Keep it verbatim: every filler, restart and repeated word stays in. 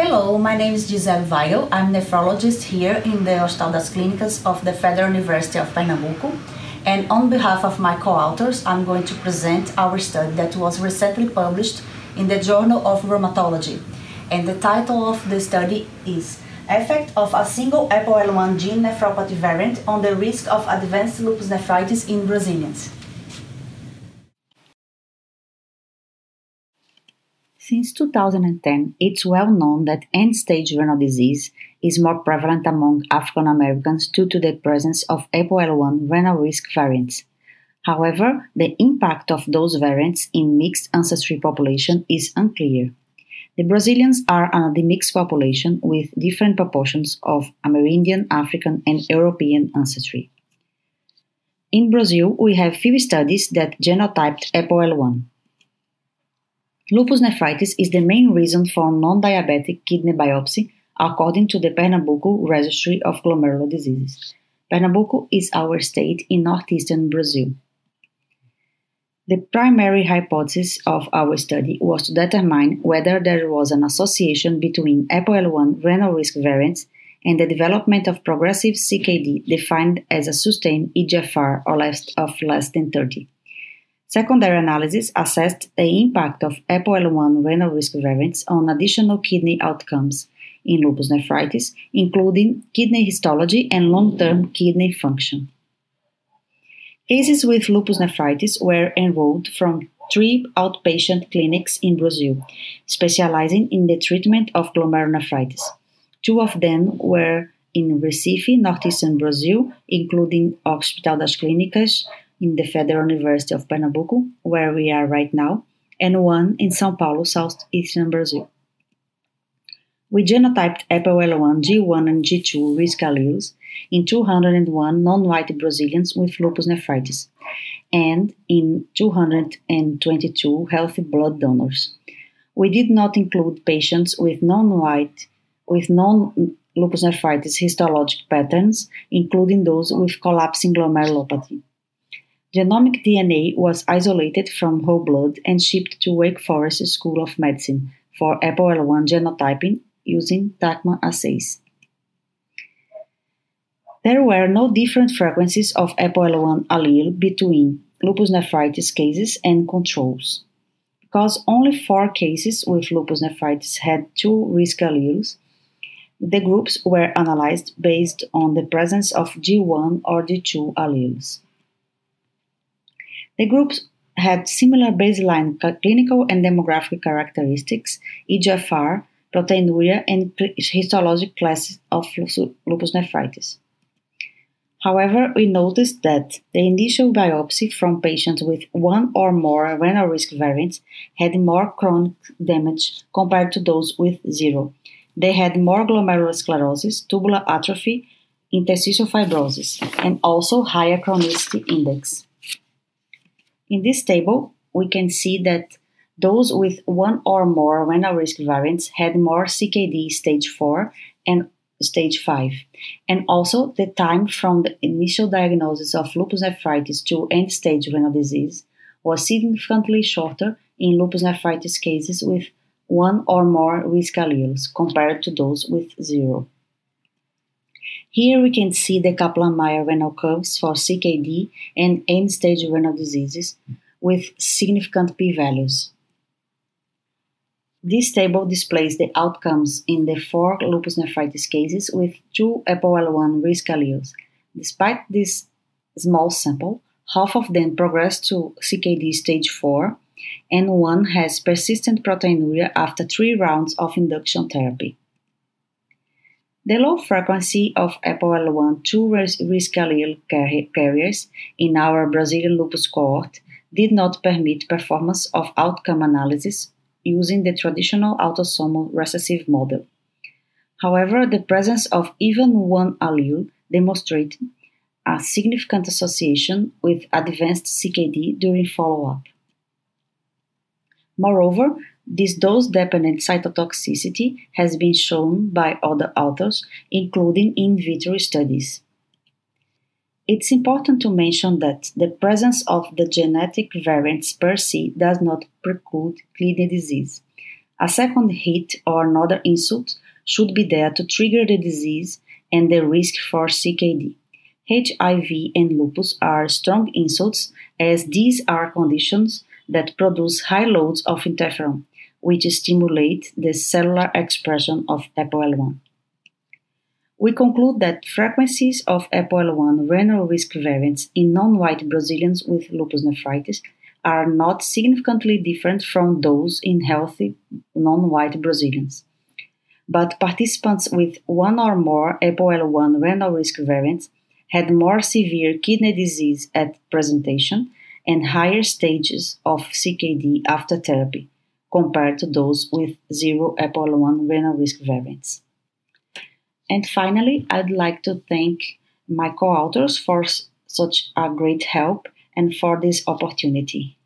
Hello, my name is Gisele Vajgel. I'm a nephrologist here in the Hospital das Clínicas of the Federal University of Pernambuco. And on behalf of my co-authors, I'm going to present our study that was recently published in the Journal of Rheumatology. And the title of the study is Effect of a Single A P O L one Gene Nephropathy Variant on the Risk of Advanced Lupus Nephritis in Brazilians. Since two thousand ten, it's well known that end-stage renal disease is more prevalent among African Americans due to the presence of A P O L one renal risk variants. However, the impact of those variants in mixed ancestry population is unclear. The Brazilians are an admixed population with different proportions of Amerindian, African, and European ancestry. In Brazil, we have five studies that genotyped A P O L one. Lupus nephritis is the main reason for non-diabetic kidney biopsy, according to the Pernambuco Registry of Glomerular Diseases. Pernambuco is our state in northeastern Brazil. The primary hypothesis of our study was to determine whether there was an association between A P O L one renal risk variants and the development of progressive C K D defined as a sustained E G F R or less of less than thirty. Secondary analysis assessed the impact of A P O L one renal risk variants on additional kidney outcomes in lupus nephritis, including kidney histology and long-term kidney function. Cases with lupus nephritis were enrolled from three outpatient clinics in Brazil, specializing in the treatment of glomerulonephritis. Two of them were in Recife, northeastern Brazil, including Hospital das Clínicas, in the Federal University of Pernambuco, where we are right now, and one in Sao Paulo, southeastern Brazil. We genotyped A P O L one G one and G two risk alleles in two hundred and one non-white Brazilians with lupus nephritis and in two hundred and twenty-two healthy blood donors. We did not include patients with non-white, with non lupus nephritis histologic patterns, including those with collapsing glomerulopathy. Genomic D N A was isolated from whole blood and shipped to Wake Forest School of Medicine for A P O L one genotyping using TaqMan assays. There were no different frequencies of A P O L one allele between lupus nephritis cases and controls. Because only four cases with lupus nephritis had two risk alleles, the groups were analyzed based on the presence of G one or G two alleles. The groups had similar baseline clinical and demographic characteristics, E G F R, proteinuria, and histologic classes of lupus nephritis. However, we noticed that the initial biopsy from patients with one or more renal risk variants had more chronic damage compared to those with zero. They had more glomerulosclerosis, tubular atrophy, interstitial fibrosis, and also higher chronicity index. In this table, we can see that those with one or more renal risk variants had more C K D stage four and stage five, and also the time from the initial diagnosis of lupus nephritis to end-stage renal disease was significantly shorter in lupus nephritis cases with one or more risk alleles compared to those with zero. Here we can see the Kaplan-Meier renal curves for C K D and end-stage renal diseases with significant p-values. This table displays the outcomes in the four lupus nephritis cases with two A P O L one risk alleles. Despite this small sample, half of them progressed to C K D stage four, and one has persistent proteinuria after three rounds of induction therapy. The low frequency of A P O L one two risk allele carriers in our Brazilian lupus cohort did not permit performance of outcome analysis using the traditional autosomal recessive model. However, the presence of even one allele demonstrated a significant association with advanced C K D during follow-up. Moreover, this dose-dependent cytotoxicity has been shown by other authors, including in vitro studies. It's important to mention that the presence of the genetic variants per se does not preclude kidney disease. A second hit or another insult should be there to trigger the disease and the risk for C K D. H I V and lupus are strong insults, as these are conditions that produce high loads of interferon, which stimulate the cellular expression of A P O L one. We conclude that frequencies of A P O L one renal risk variants in non-white Brazilians with lupus nephritis are not significantly different from those in healthy non-white Brazilians. But participants with one or more A P O L one renal risk variants had more severe kidney disease at presentation and higher stages of C K D after therapy, compared to those with zero A P O L one renal risk variants. And finally, I'd like to thank my co-authors for such a great help and for this opportunity.